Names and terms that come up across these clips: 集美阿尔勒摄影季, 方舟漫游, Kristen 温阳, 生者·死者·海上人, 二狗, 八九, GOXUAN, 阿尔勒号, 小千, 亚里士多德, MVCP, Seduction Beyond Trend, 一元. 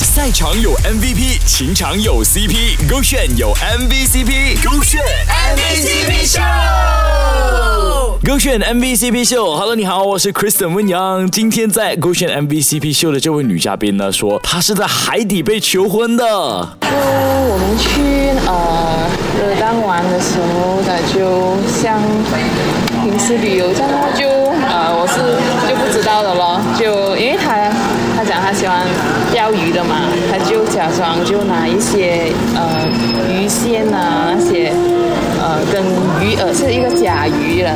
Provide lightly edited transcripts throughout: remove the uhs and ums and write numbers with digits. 赛场有 MVP， 情场有 CP， GOXUAN 有 MVCP， GOXUAN MVCP Show， GOXUAN MVCP Show。 Hello， 你好，我是 Kristen 温阳。今天在 GOXUAN MVCP Show 的这位女嘉宾呢，说她是在海底被求婚的。我们去热浪玩的时候，那就像平时旅游这样，就我是就不知道的咯，就因为他讲他喜欢钓鱼的嘛，他就假装就拿一些鱼线啊，那些跟鱼饵是一个假鱼了，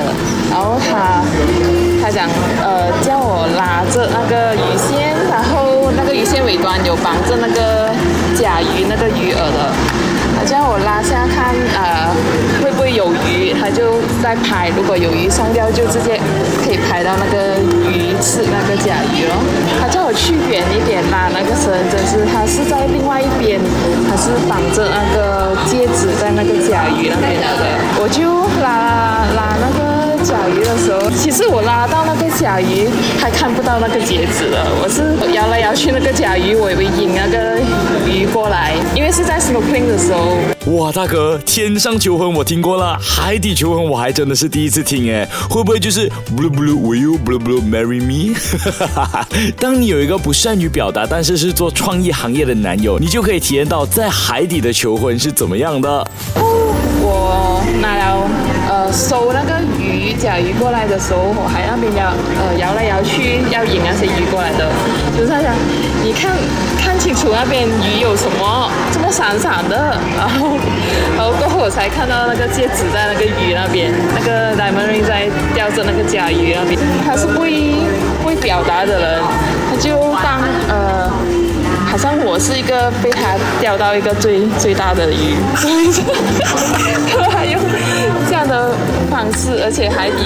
然后他讲叫我拉着那个鱼线，然后那个鱼线尾端有绑着那个假鱼那个鱼饵的，他叫我拉下看会不会有鱼，他就在拍，如果有鱼上钓就直接可以拍到那个鱼刺那个甲鱼咯。他叫我去远一点拉那个绳，真是他是在另外一边，他是绑着那个戒指在那个甲鱼那边的。我就拉那个甲鱼的时候，其实我拉到那个甲鱼还看不到那个戒指了，我是摇来摇去那个甲鱼，我以为引那个鱼过来，因为是在 snorkeling 的时候。哇，大哥，天上求婚我听过了，海底求婚我还真的是第一次听哎，会不会就是 blue blue will you blue blue marry me？ 当你有一个不善于表达，但是是做创意行业的男友，你就可以体验到在海底的求婚是怎么样的。我拿了收那个鱼甲鱼过来的时候，我还那边摇来摇去要引那些鱼过来的，就是他想你看清楚那边鱼有什么这么闪闪的，然后过后我才看到那个戒指在那个鱼那边，那个 diamond ring 在吊着那个甲鱼那边。他是不会表达的人，他就当好像我是一个被他钓到一个最大的鱼，所以他还用这样的方式，而且海底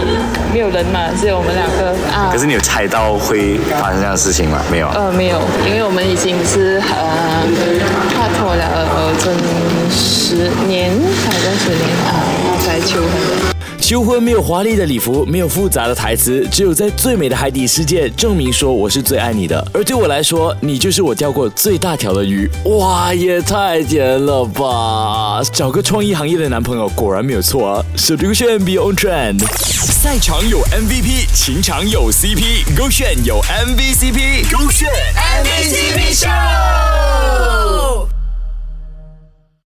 没有人嘛，只有我们两个啊。可是你有猜到会发生这样的事情吗？没有。没有，因为我们已经是拍拖了整10年，好像10年啊，才求婚的。求婚没有华丽的礼服，没有复杂的台词，只有在最美的海底世界证明说我是最爱你的。而对我来说，你就是我钓过最大条的鱼。哇，也太甜了吧！找个创意行业的男朋友果然没有错啊。Seduction Beyond Trend， 赛场有 MVP， 情场有 CP， GOXUAN 有 MVCP， GOXUAN MVCP Show。